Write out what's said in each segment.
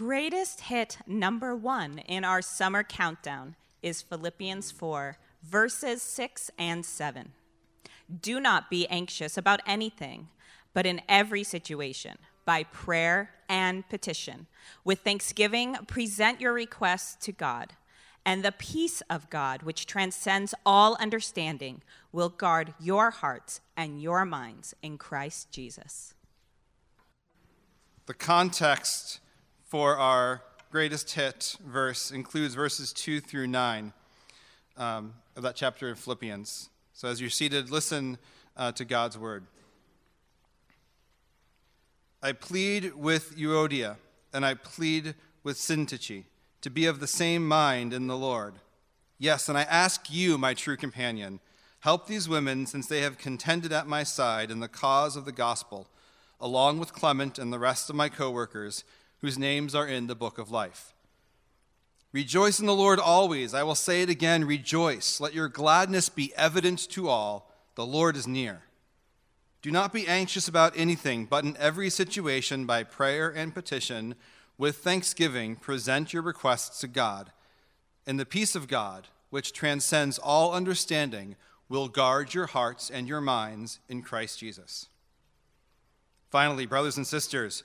greatest hit number one in our summer countdown is Philippians 4, verses 6 and 7. Do not be anxious about anything, but in every situation, by prayer and petition, with thanksgiving, present your requests to God, and the peace of God, which transcends all understanding, will guard your hearts and your minds in Christ Jesus. The context for our greatest hit verse includes verses 2 through 9 of that chapter in Philippians. So as you're seated, listen to God's word. I plead with Euodia, and I plead with Syntyche, to be of the same mind in the Lord. Yes, and I ask you, my true companion, help these women, since they have contended at my side in the cause of the gospel, along with Clement and the rest of my co-workers, whose names are in the book of life. Rejoice in the Lord always. I will say it again, rejoice. Let your gladness be evident to all. The Lord is near. Do not be anxious about anything, but in every situation, by prayer and petition, with thanksgiving, present your requests to God. And the peace of God, which transcends all understanding, will guard your hearts and your minds in Christ Jesus. Finally, brothers and sisters,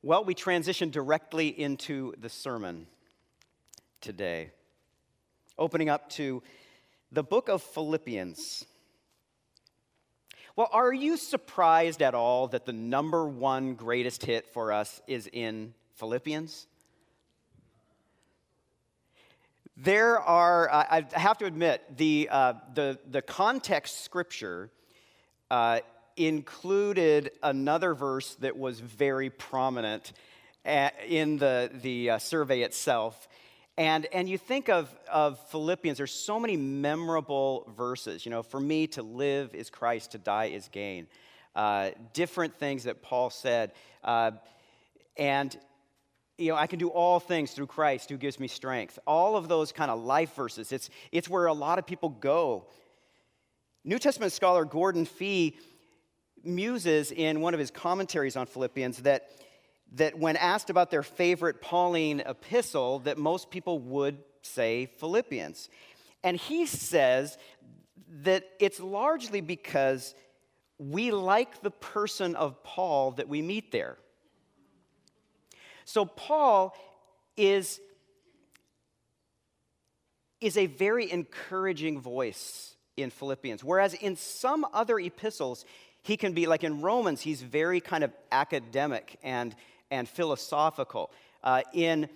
Well, we transition directly into the sermon today, opening up to the book of Philippians. Well, are you surprised at all that the number one greatest hit for us is in Philippians? There are, I have to admit, the context scripture included another verse that was very prominent in the survey itself. And you think of Philippians, there's so many memorable verses. You know, for me to live is Christ, to die is gain. Different things that Paul said. And, you know, I can do all things through Christ who gives me strength. All of those kind of life verses. It's where a lot of people go. New Testament scholar Gordon Fee muses in one of his commentaries on Philippians that when asked about their favorite Pauline epistle, that most people would say Philippians. And he says that it's largely because we like the person of Paul that we meet there. So Paul is a very encouraging voice in Philippians, whereas in some other epistles, he can be, like in Romans, he's very kind of academic and philosophical. In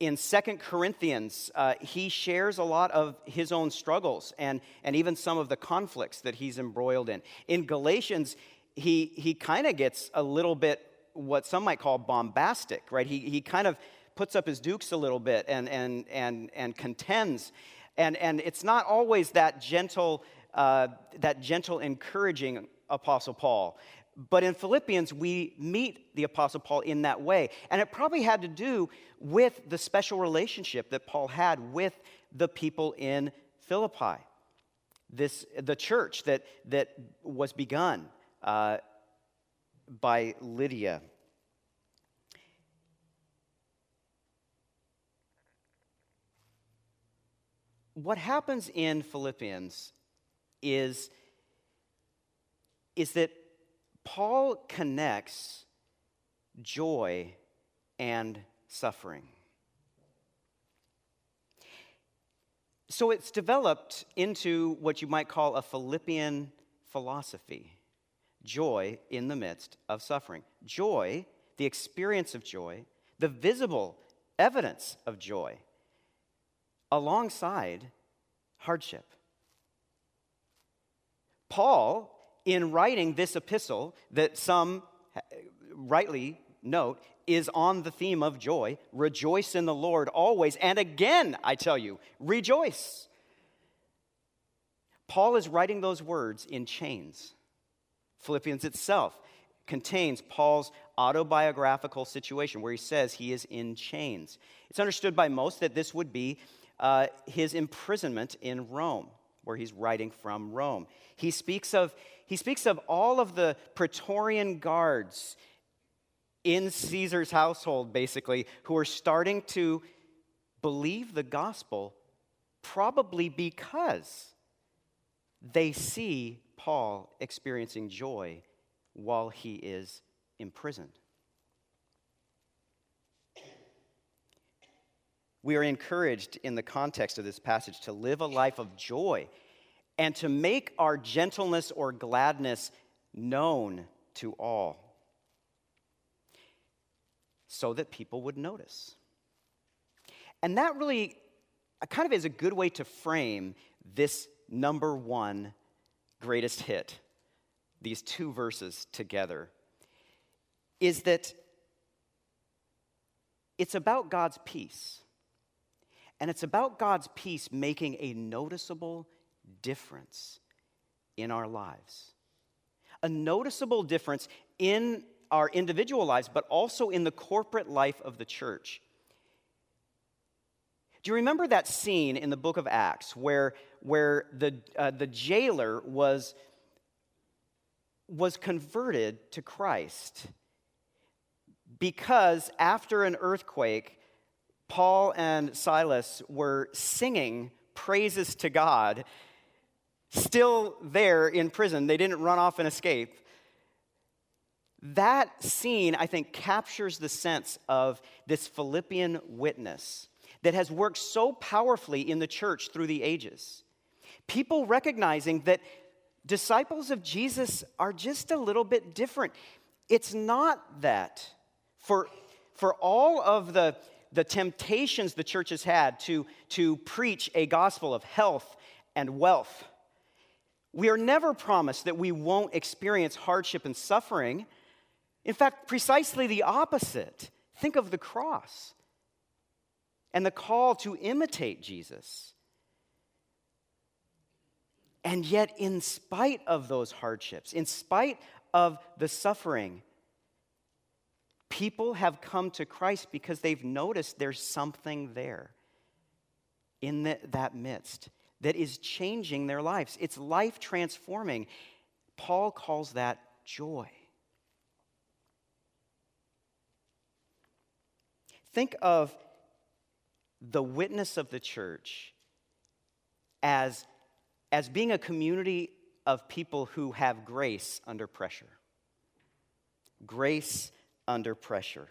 2 Corinthians, he shares a lot of his own struggles and even some of the conflicts that he's embroiled in. In Galatians, he kind of gets a little bit what some might call bombastic, right? He kind of puts up his dukes a little bit and contends. And it's not always that gentle encouraging Apostle Paul. But in Philippians, we meet the Apostle Paul in that way. And it probably had to do with the special relationship that Paul had with the people in Philippi, the church that was begun by Lydia. What happens in Philippians is that Paul connects joy and suffering. So it's developed into what you might call a Philippian philosophy. Joy in the midst of suffering. Joy, the experience of joy, the visible evidence of joy, alongside hardship. Paul in writing this epistle that some rightly note is on the theme of joy, rejoice in the Lord always, and again, I tell you, rejoice. Paul is writing those words in chains. Philippians itself contains Paul's autobiographical situation where he says he is in chains. It's understood by most that this would be his imprisonment in Rome, where he's writing from Rome. He speaks of all of the Praetorian guards in Caesar's household, basically, who are starting to believe the gospel, probably because they see Paul experiencing joy while he is imprisoned. We are encouraged in the context of this passage to live a life of joy and to make our gentleness or gladness known to all, so that people would notice. And that really kind of is a good way to frame this number one greatest hit, these two verses together, is that it's about God's peace. And it's about God's peace making a noticeable difference in our lives. A noticeable difference in our individual lives, but also in the corporate life of the church. Do you remember that scene in the book of Acts where the jailer was converted to Christ because after an earthquake, Paul and Silas were singing praises to God, still there in prison. They didn't run off and escape. That scene, I think, captures the sense of this Philippian witness that has worked so powerfully in the church through the ages. People recognizing that disciples of Jesus are just a little bit different. It's not that for all of the temptations the church has had to preach a gospel of health and wealth, we are never promised that we won't experience hardship and suffering. In fact, precisely the opposite. Think of the cross and the call to imitate Jesus. And yet, in spite of those hardships, in spite of the suffering, people have come to Christ because they've noticed there's something there in that midst that is changing their lives. It's life transforming. Paul calls that joy. Think of the witness of the church as being a community of people who have grace under pressure. Grace under pressure.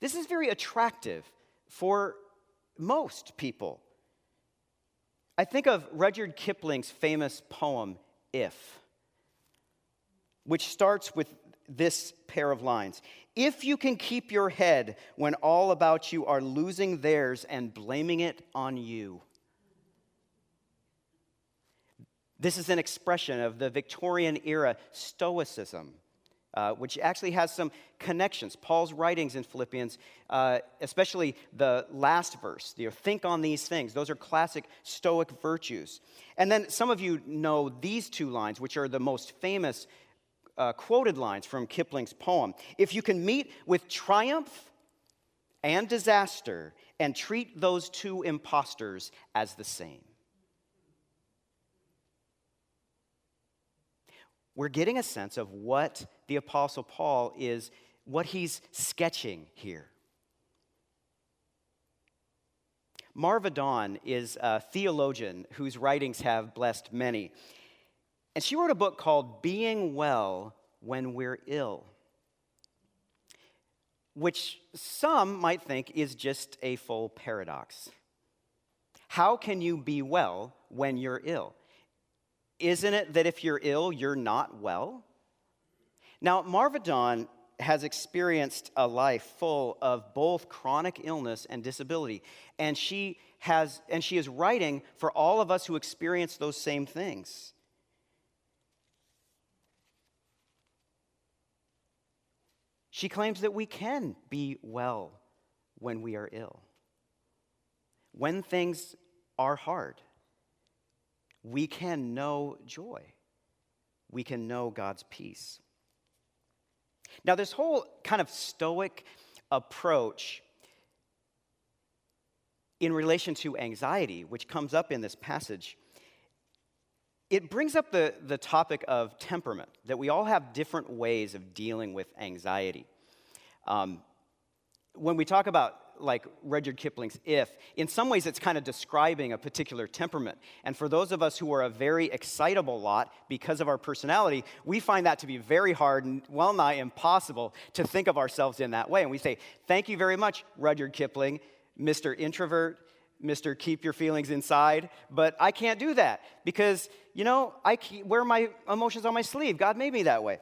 This is very attractive for most people. I think of Rudyard Kipling's famous poem, If, which starts with this pair of lines. If you can keep your head when all about you are losing theirs and blaming it on you. This is an expression of the Victorian era Stoicism, which actually has some connections. Paul's writings in Philippians, especially the last verse, think on these things. Those are classic Stoic virtues. And then some of you know these two lines, which are the most famous quoted lines from Kipling's poem. If you can meet with triumph and disaster and treat those two impostors as the same. We're getting a sense of what the Apostle Paul is, what he's sketching here. Marva Dawn is a theologian whose writings have blessed many. And she wrote a book called Being Well When We're Ill, which some might think is just a full paradox. How can you be well when you're ill? Isn't it that if you're ill, you're not well? Now, Marva Dawn has experienced a life full of both chronic illness and disability, and she is writing for all of us who experience those same things. She claims that we can be well when we are ill. When things are hard, we can know joy. We can know God's peace. Now, this whole kind of stoic approach in relation to anxiety, which comes up in this passage, it brings up the topic of temperament, that we all have different ways of dealing with anxiety. When we talk about, like, Rudyard Kipling's If, in some ways it's kind of describing a particular temperament. And for those of us who are a very excitable lot because of our personality, we find that to be very hard and well nigh impossible to think of ourselves in that way. And we say, thank you very much, Rudyard Kipling, Mr. Introvert, Mr. Keep Your Feelings Inside, but I can't do that because, you know, I wear my emotions on my sleeve. God made me that way.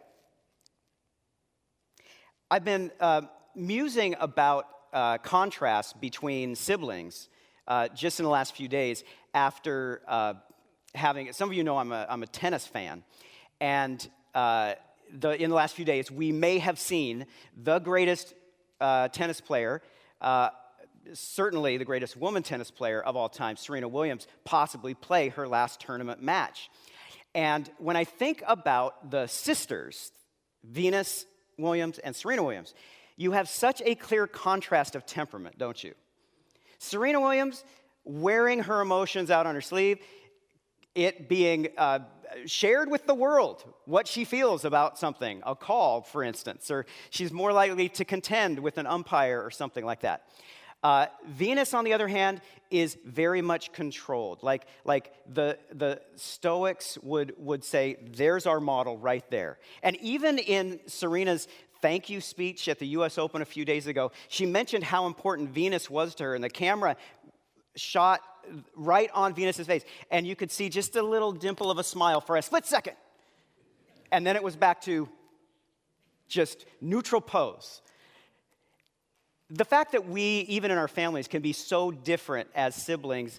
I've been musing about contrasts between siblings just in the last few days after having, some of you know I'm a tennis fan, and in the last few days we may have seen the greatest tennis player, certainly the greatest woman tennis player of all time, Serena Williams, possibly play her last tournament match. And when I think about the sisters, Venus Williams and Serena Williams, you have such a clear contrast of temperament, don't you? Serena Williams, wearing her emotions out on her sleeve, it being shared with the world, what she feels about something, a call, for instance, or she's more likely to contend with an umpire or something like that. Venus, on the other hand, is very much controlled. Like the Stoics would say, there's our model right there. And even in Serena's thank you speech at the U.S. Open a few days ago, she mentioned how important Venus was to her, and the camera shot right on Venus's face. And you could see just a little dimple of a smile for a split second. And then it was back to just neutral pose. The fact that we, even in our families, can be so different as siblings,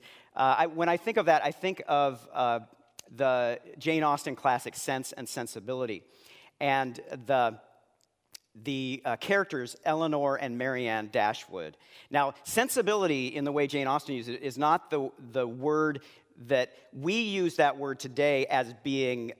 when I think of that, I think of the Jane Austen classic Sense and Sensibility, and the characters Eleanor and Marianne Dashwood. Now, sensibility, in the way Jane Austen uses it, is not the word that we use that word today as being,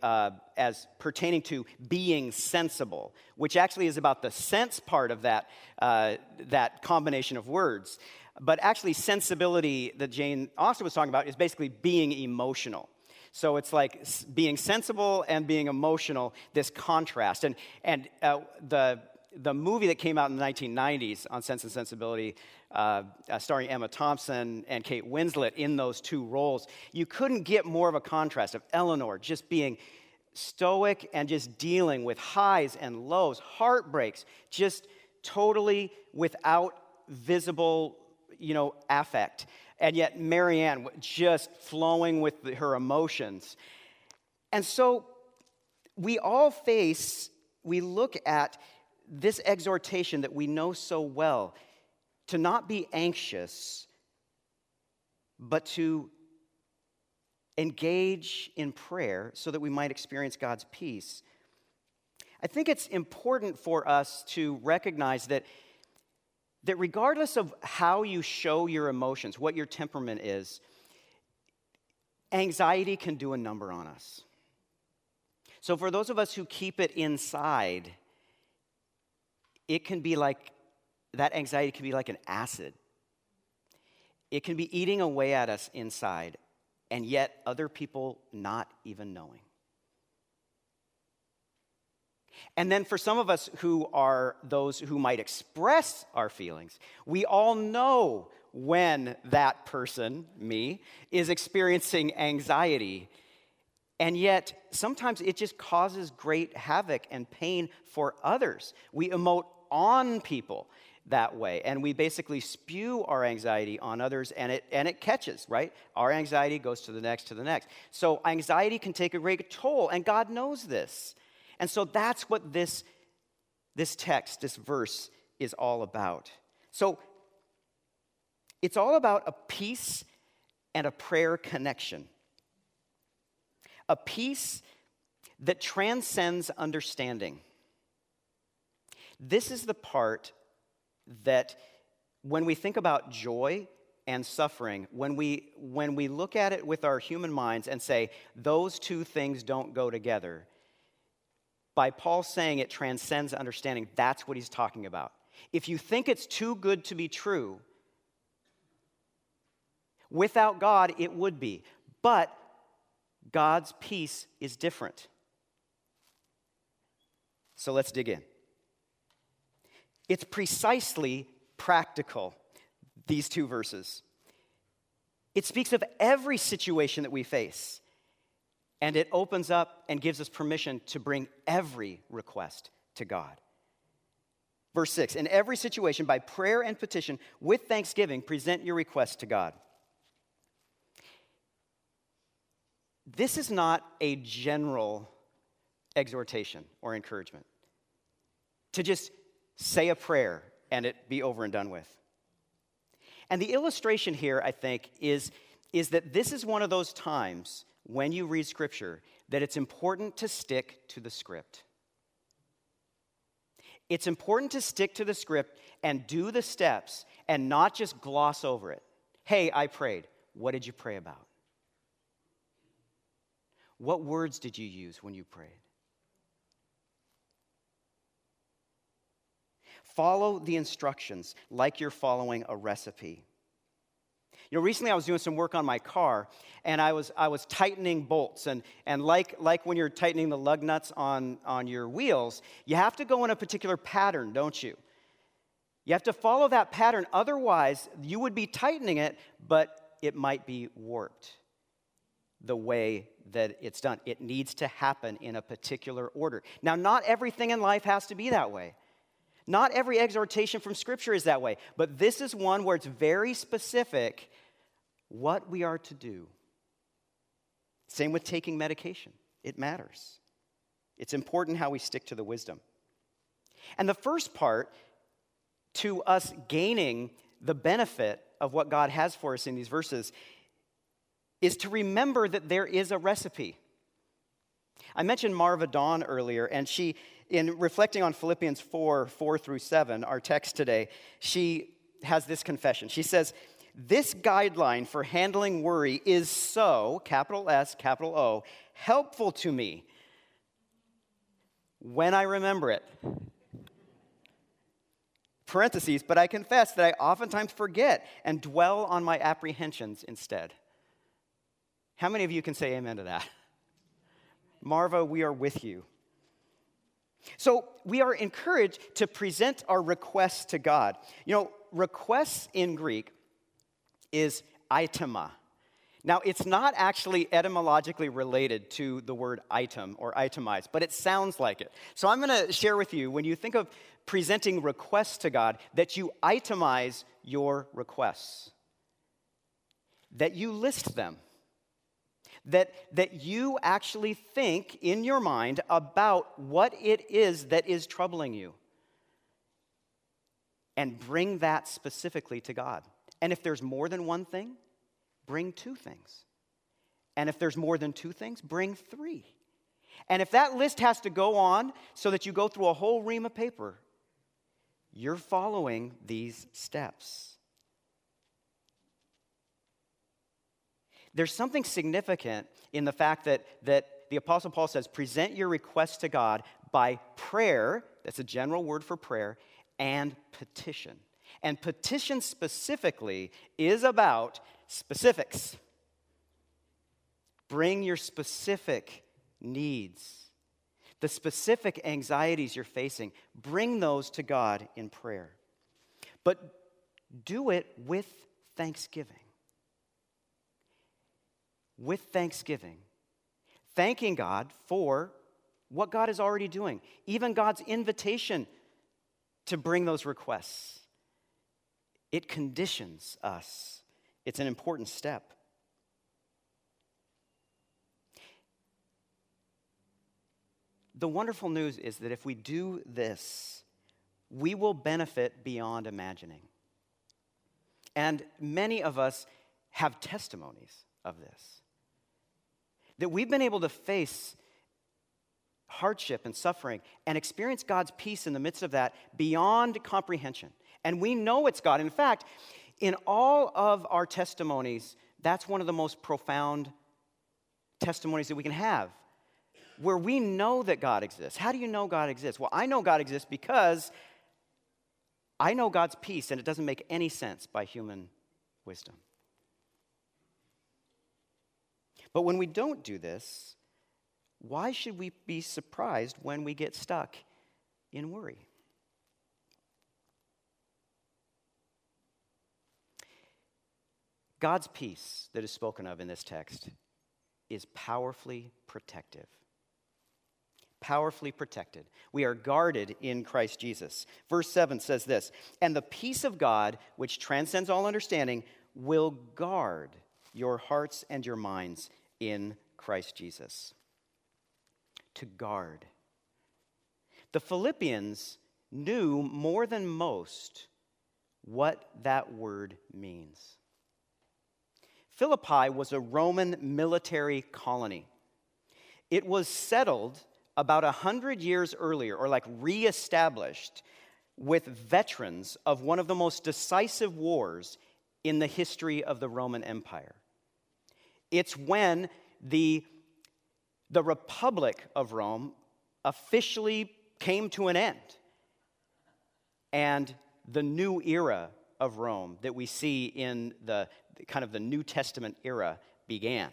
as pertaining to being sensible, which actually is about the sense part of that combination of words. But actually, sensibility that Jane Austen was talking about is basically being emotional. So it's like being sensible and being emotional, this contrast. And the movie that came out in the 1990s on Sense and Sensibility, starring Emma Thompson and Kate Winslet in those two roles, you couldn't get more of a contrast of Eleanor just being stoic and just dealing with highs and lows, heartbreaks, just totally without visible, affect. And yet Marianne just flowing with her emotions. And so we look at this exhortation that we know so well, to not be anxious, but to engage in prayer so that we might experience God's peace. I think it's important for us to recognize that regardless of how you show your emotions, what your temperament is, anxiety can do a number on us. So for those of us who keep it inside, it can be like, that anxiety can be like an acid. It can be eating away at us inside, and yet other people not even knowing. And then for some of us who are those who might express our feelings, we all know when that person, me, is experiencing anxiety. And yet, sometimes it just causes great havoc and pain for others. We emote on people that way, and we basically spew our anxiety on others, and it catches, right? Our anxiety goes to the next. So anxiety can take a great toll, and God knows this. And so that's what this text, this verse, is all about. So it's all about a peace and a prayer connection. A peace that transcends understanding. This is the part that when we think about joy and suffering, when we look at it with our human minds and say, those two things don't go together, by Paul saying it transcends understanding, that's what he's talking about. If you think it's too good to be true, without God, it would be. But God's peace is different. So let's dig in. It's precisely practical, these two verses. It speaks of every situation that we face, and it opens up and gives us permission to bring every request to God. Verse 6, in every situation, by prayer and petition, with thanksgiving, present your requests to God. This is not a general exhortation or encouragement to just say a prayer and it be over and done with. And the illustration here, I think, is that this is one of those times when you read Scripture that it's important to stick to the script. It's important to stick to the script and do the steps and not just gloss over it. Hey, I prayed. What did you pray about? What words did you use when you prayed? Follow the instructions like you're following a recipe. You know, recently I was doing some work on my car, and I was tightening bolts. And like when you're tightening the lug nuts on your wheels, you have to go in a particular pattern, don't you? You have to follow that pattern. Otherwise, you would be tightening it, but it might be warped the way that it's done. It needs to happen in a particular order. Now, not everything in life has to be that way. Not every exhortation from Scripture is that way, but this is one where it's very specific what we are to do. Same with taking medication. It matters. It's important how we stick to the wisdom. And the first part to us gaining the benefit of what God has for us in these verses is to remember that there is a recipe. I mentioned Marva Dawn earlier, and she, in reflecting on Philippians 4 through 7, our text today, she has this confession. She says, this guideline for handling worry is so, capital S, capital O, helpful to me when I remember it. Parentheses, but I confess that I oftentimes forget and dwell on my apprehensions instead. How many of you can say amen to that? Marva, we are with you. So we are encouraged to present our requests to God. You know, requests in Greek is itema. Now, it's not actually etymologically related to the word item or itemize, but it sounds like it. So I'm going to share with you, when you think of presenting requests to God, that you itemize your requests, that you list them. That you actually think in your mind about what it is that is troubling you and bring that specifically to God. And if there's more than one thing, bring two things. And if there's more than two things, bring three. And if that list has to go on so that you go through a whole ream of paper, you're following these steps. There's something significant in the fact that the Apostle Paul says, present your requests to God by prayer, that's a general word for prayer, and petition. And petition specifically is about specifics. Bring your specific needs, the specific anxieties you're facing, bring those to God in prayer. But do it with thanksgiving. With thanksgiving, thanking God for what God is already doing, even God's invitation to bring those requests. It conditions us. It's an important step. The wonderful news is that if we do this, we will benefit beyond imagining. And many of us have testimonies of this. That we've been able to face hardship and suffering and experience God's peace in the midst of that beyond comprehension. And we know it's God. In fact, in all of our testimonies, that's one of the most profound testimonies that we can have, where we know that God exists. How do you know God exists? Well, I know God exists because I know God's peace, and it doesn't make any sense by human wisdom. But when we don't do this, why should we be surprised when we get stuck in worry? God's peace that is spoken of in this text is powerfully protective. Powerfully protected. We are guarded in Christ Jesus. Verse 7 says this, "And the peace of God, which transcends all understanding, will guard your hearts and your minds in Christ Jesus." To guard. The Philippians knew more than most what that word means. Philippi was a Roman military colony. It was settled about 100 years earlier, or like reestablished, with veterans of one of the most decisive wars in the history of the Roman Empire. It's when the Republic of Rome officially came to an end, and the new era of Rome that we see in the kind of the New Testament era began.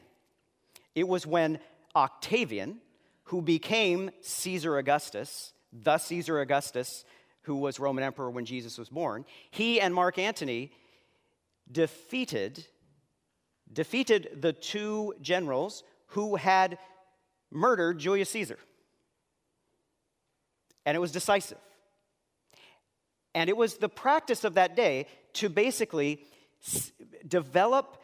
It was when Octavian, who became Caesar Augustus, the Caesar Augustus who was Roman emperor when Jesus was born, he and Mark Antony defeated the two generals who had murdered Julius Caesar. And it was decisive. And it was the practice of that day to basically develop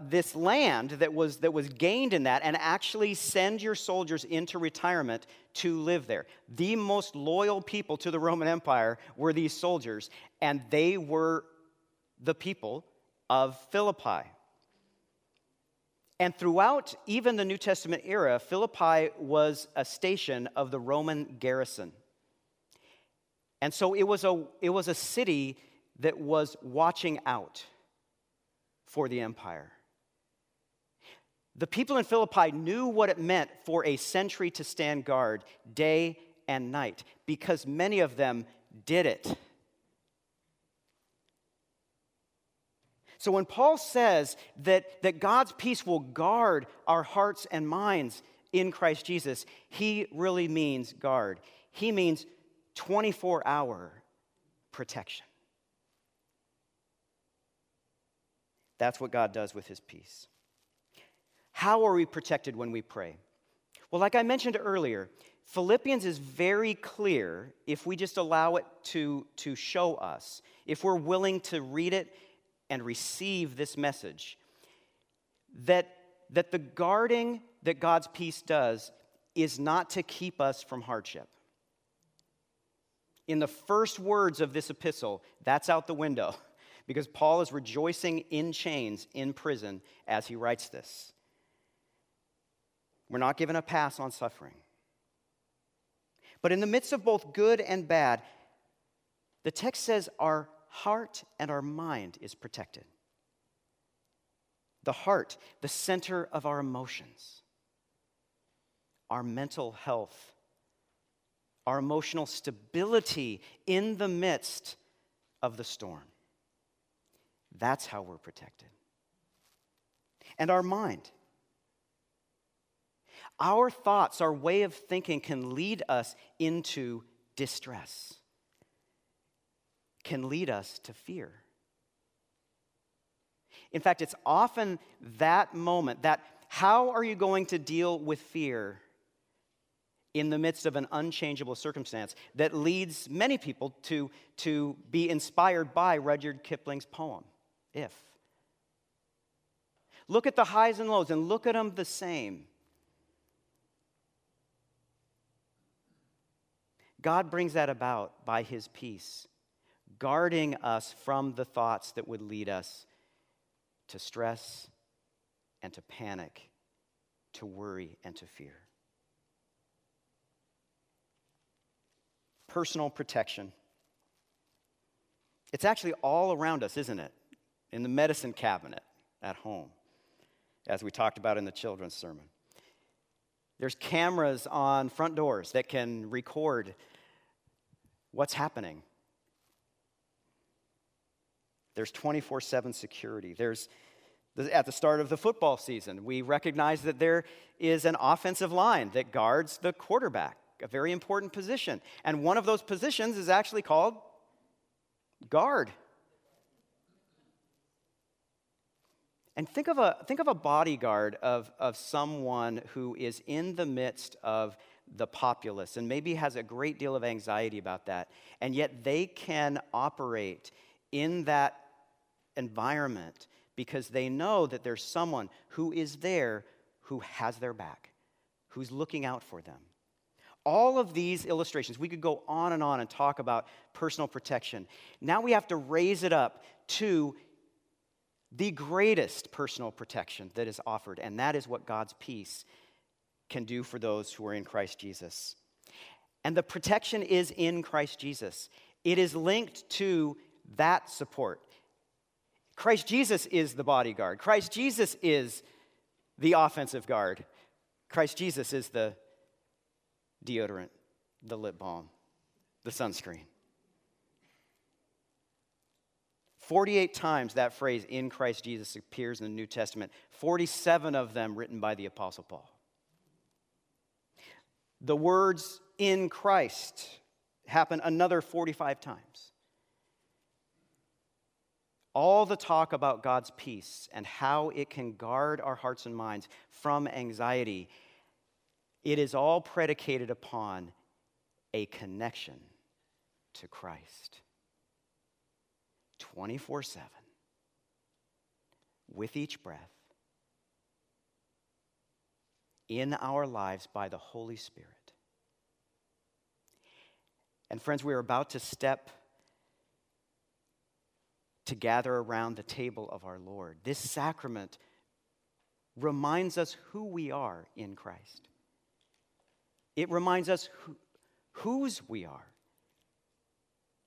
this land that was gained in that, and actually send your soldiers into retirement to live there. The most loyal people to the Roman Empire were these soldiers, and they were the people of Philippi. And throughout even the New Testament era, Philippi was a station of the Roman garrison. And so it was a city that was watching out for the empire. The people in Philippi knew what it meant for a sentry to stand guard day and night, because many of them did it. So when Paul says that God's peace will guard our hearts and minds in Christ Jesus, he really means guard. He means 24-hour protection. That's what God does with his peace. How are we protected when we pray? Well, like I mentioned earlier, Philippians is very clear if we just allow it to show us, if we're willing to read it and receive this message, that the guarding that God's peace does is not to keep us from hardship. In the first words of this epistle, that's out the window. Because Paul is rejoicing in chains, in prison, as he writes this. We're not given a pass on suffering. But in the midst of both good and bad, the text says our heart and our mind is protected. The heart, the center of our emotions, our mental health, our emotional stability in the midst of the storm. That's how we're protected. And our mind. Our thoughts, our way of thinking can lead us into distress, can lead us to fear. In fact, it's often that moment, that how are you going to deal with fear in the midst of an unchangeable circumstance, that leads many people to be inspired by Rudyard Kipling's poem. If. Look at the highs and lows and look at them the same. God brings that about by his peace, guarding us from the thoughts that would lead us to stress and to panic, to worry and to fear. personal protection. It's actually all around us, isn't it? In the medicine cabinet at home, as we talked about in the children's sermon. There's cameras on front doors that can record what's happening. There's 24/7 security. At the start of the football season, we recognize that there is an offensive line that guards the quarterback, a very important position. And one of those positions is actually called guard. And think of a bodyguard of someone who is in the midst of the populace and maybe has a great deal of anxiety about that, and yet they can operate in that environment because they know that there's someone who is there who has their back, who's looking out for them. All of these illustrations, we could go on and talk about personal protection. Now we have to raise it up to the greatest personal protection that is offered, and that is what God's peace can do for those who are in Christ Jesus. And the protection is in Christ Jesus. It is linked to that support. Christ Jesus is the bodyguard. Christ Jesus is the offensive guard. Christ Jesus is the deodorant, the lip balm, the sunscreen. 48 times that phrase, in Christ Jesus, appears in the New Testament. 47 of them written by the Apostle Paul. The words, in Christ, happen another 45 times. All the talk about God's peace and how it can guard our hearts and minds from anxiety, it is all predicated upon a connection to Christ. 24/7, with each breath, in our lives by the Holy Spirit. And friends, we are about to step to gather around the table of our Lord. This sacrament reminds us who we are in Christ. It reminds us whose we are,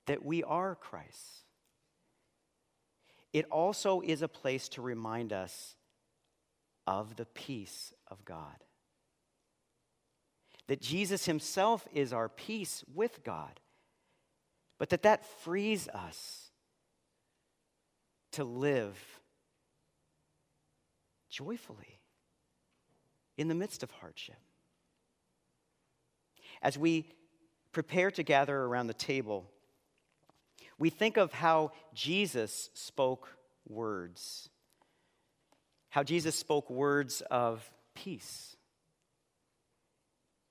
that we are Christ's. It also is a place to remind us of the peace of God. That Jesus himself is our peace with God, but that frees us to live joyfully in the midst of hardship. As we prepare to gather around the table, we think of how Jesus spoke words. How Jesus spoke words of peace.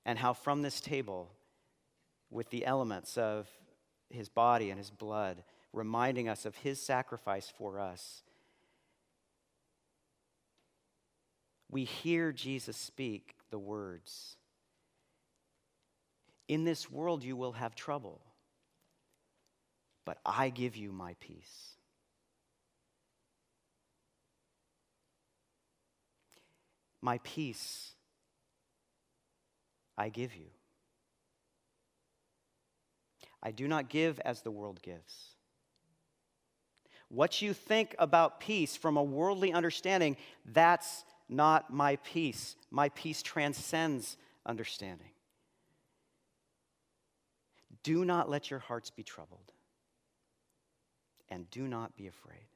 And how from this table, with the elements of his body and his blood, reminding us of his sacrifice for us, we hear Jesus speak the words, "In this world you will have trouble, but I give you my peace." My peace I give you. I do not give as the world gives. What you think about peace from a worldly understanding, that's not my peace. My peace transcends understanding. Do not let your hearts be troubled. And do not be afraid.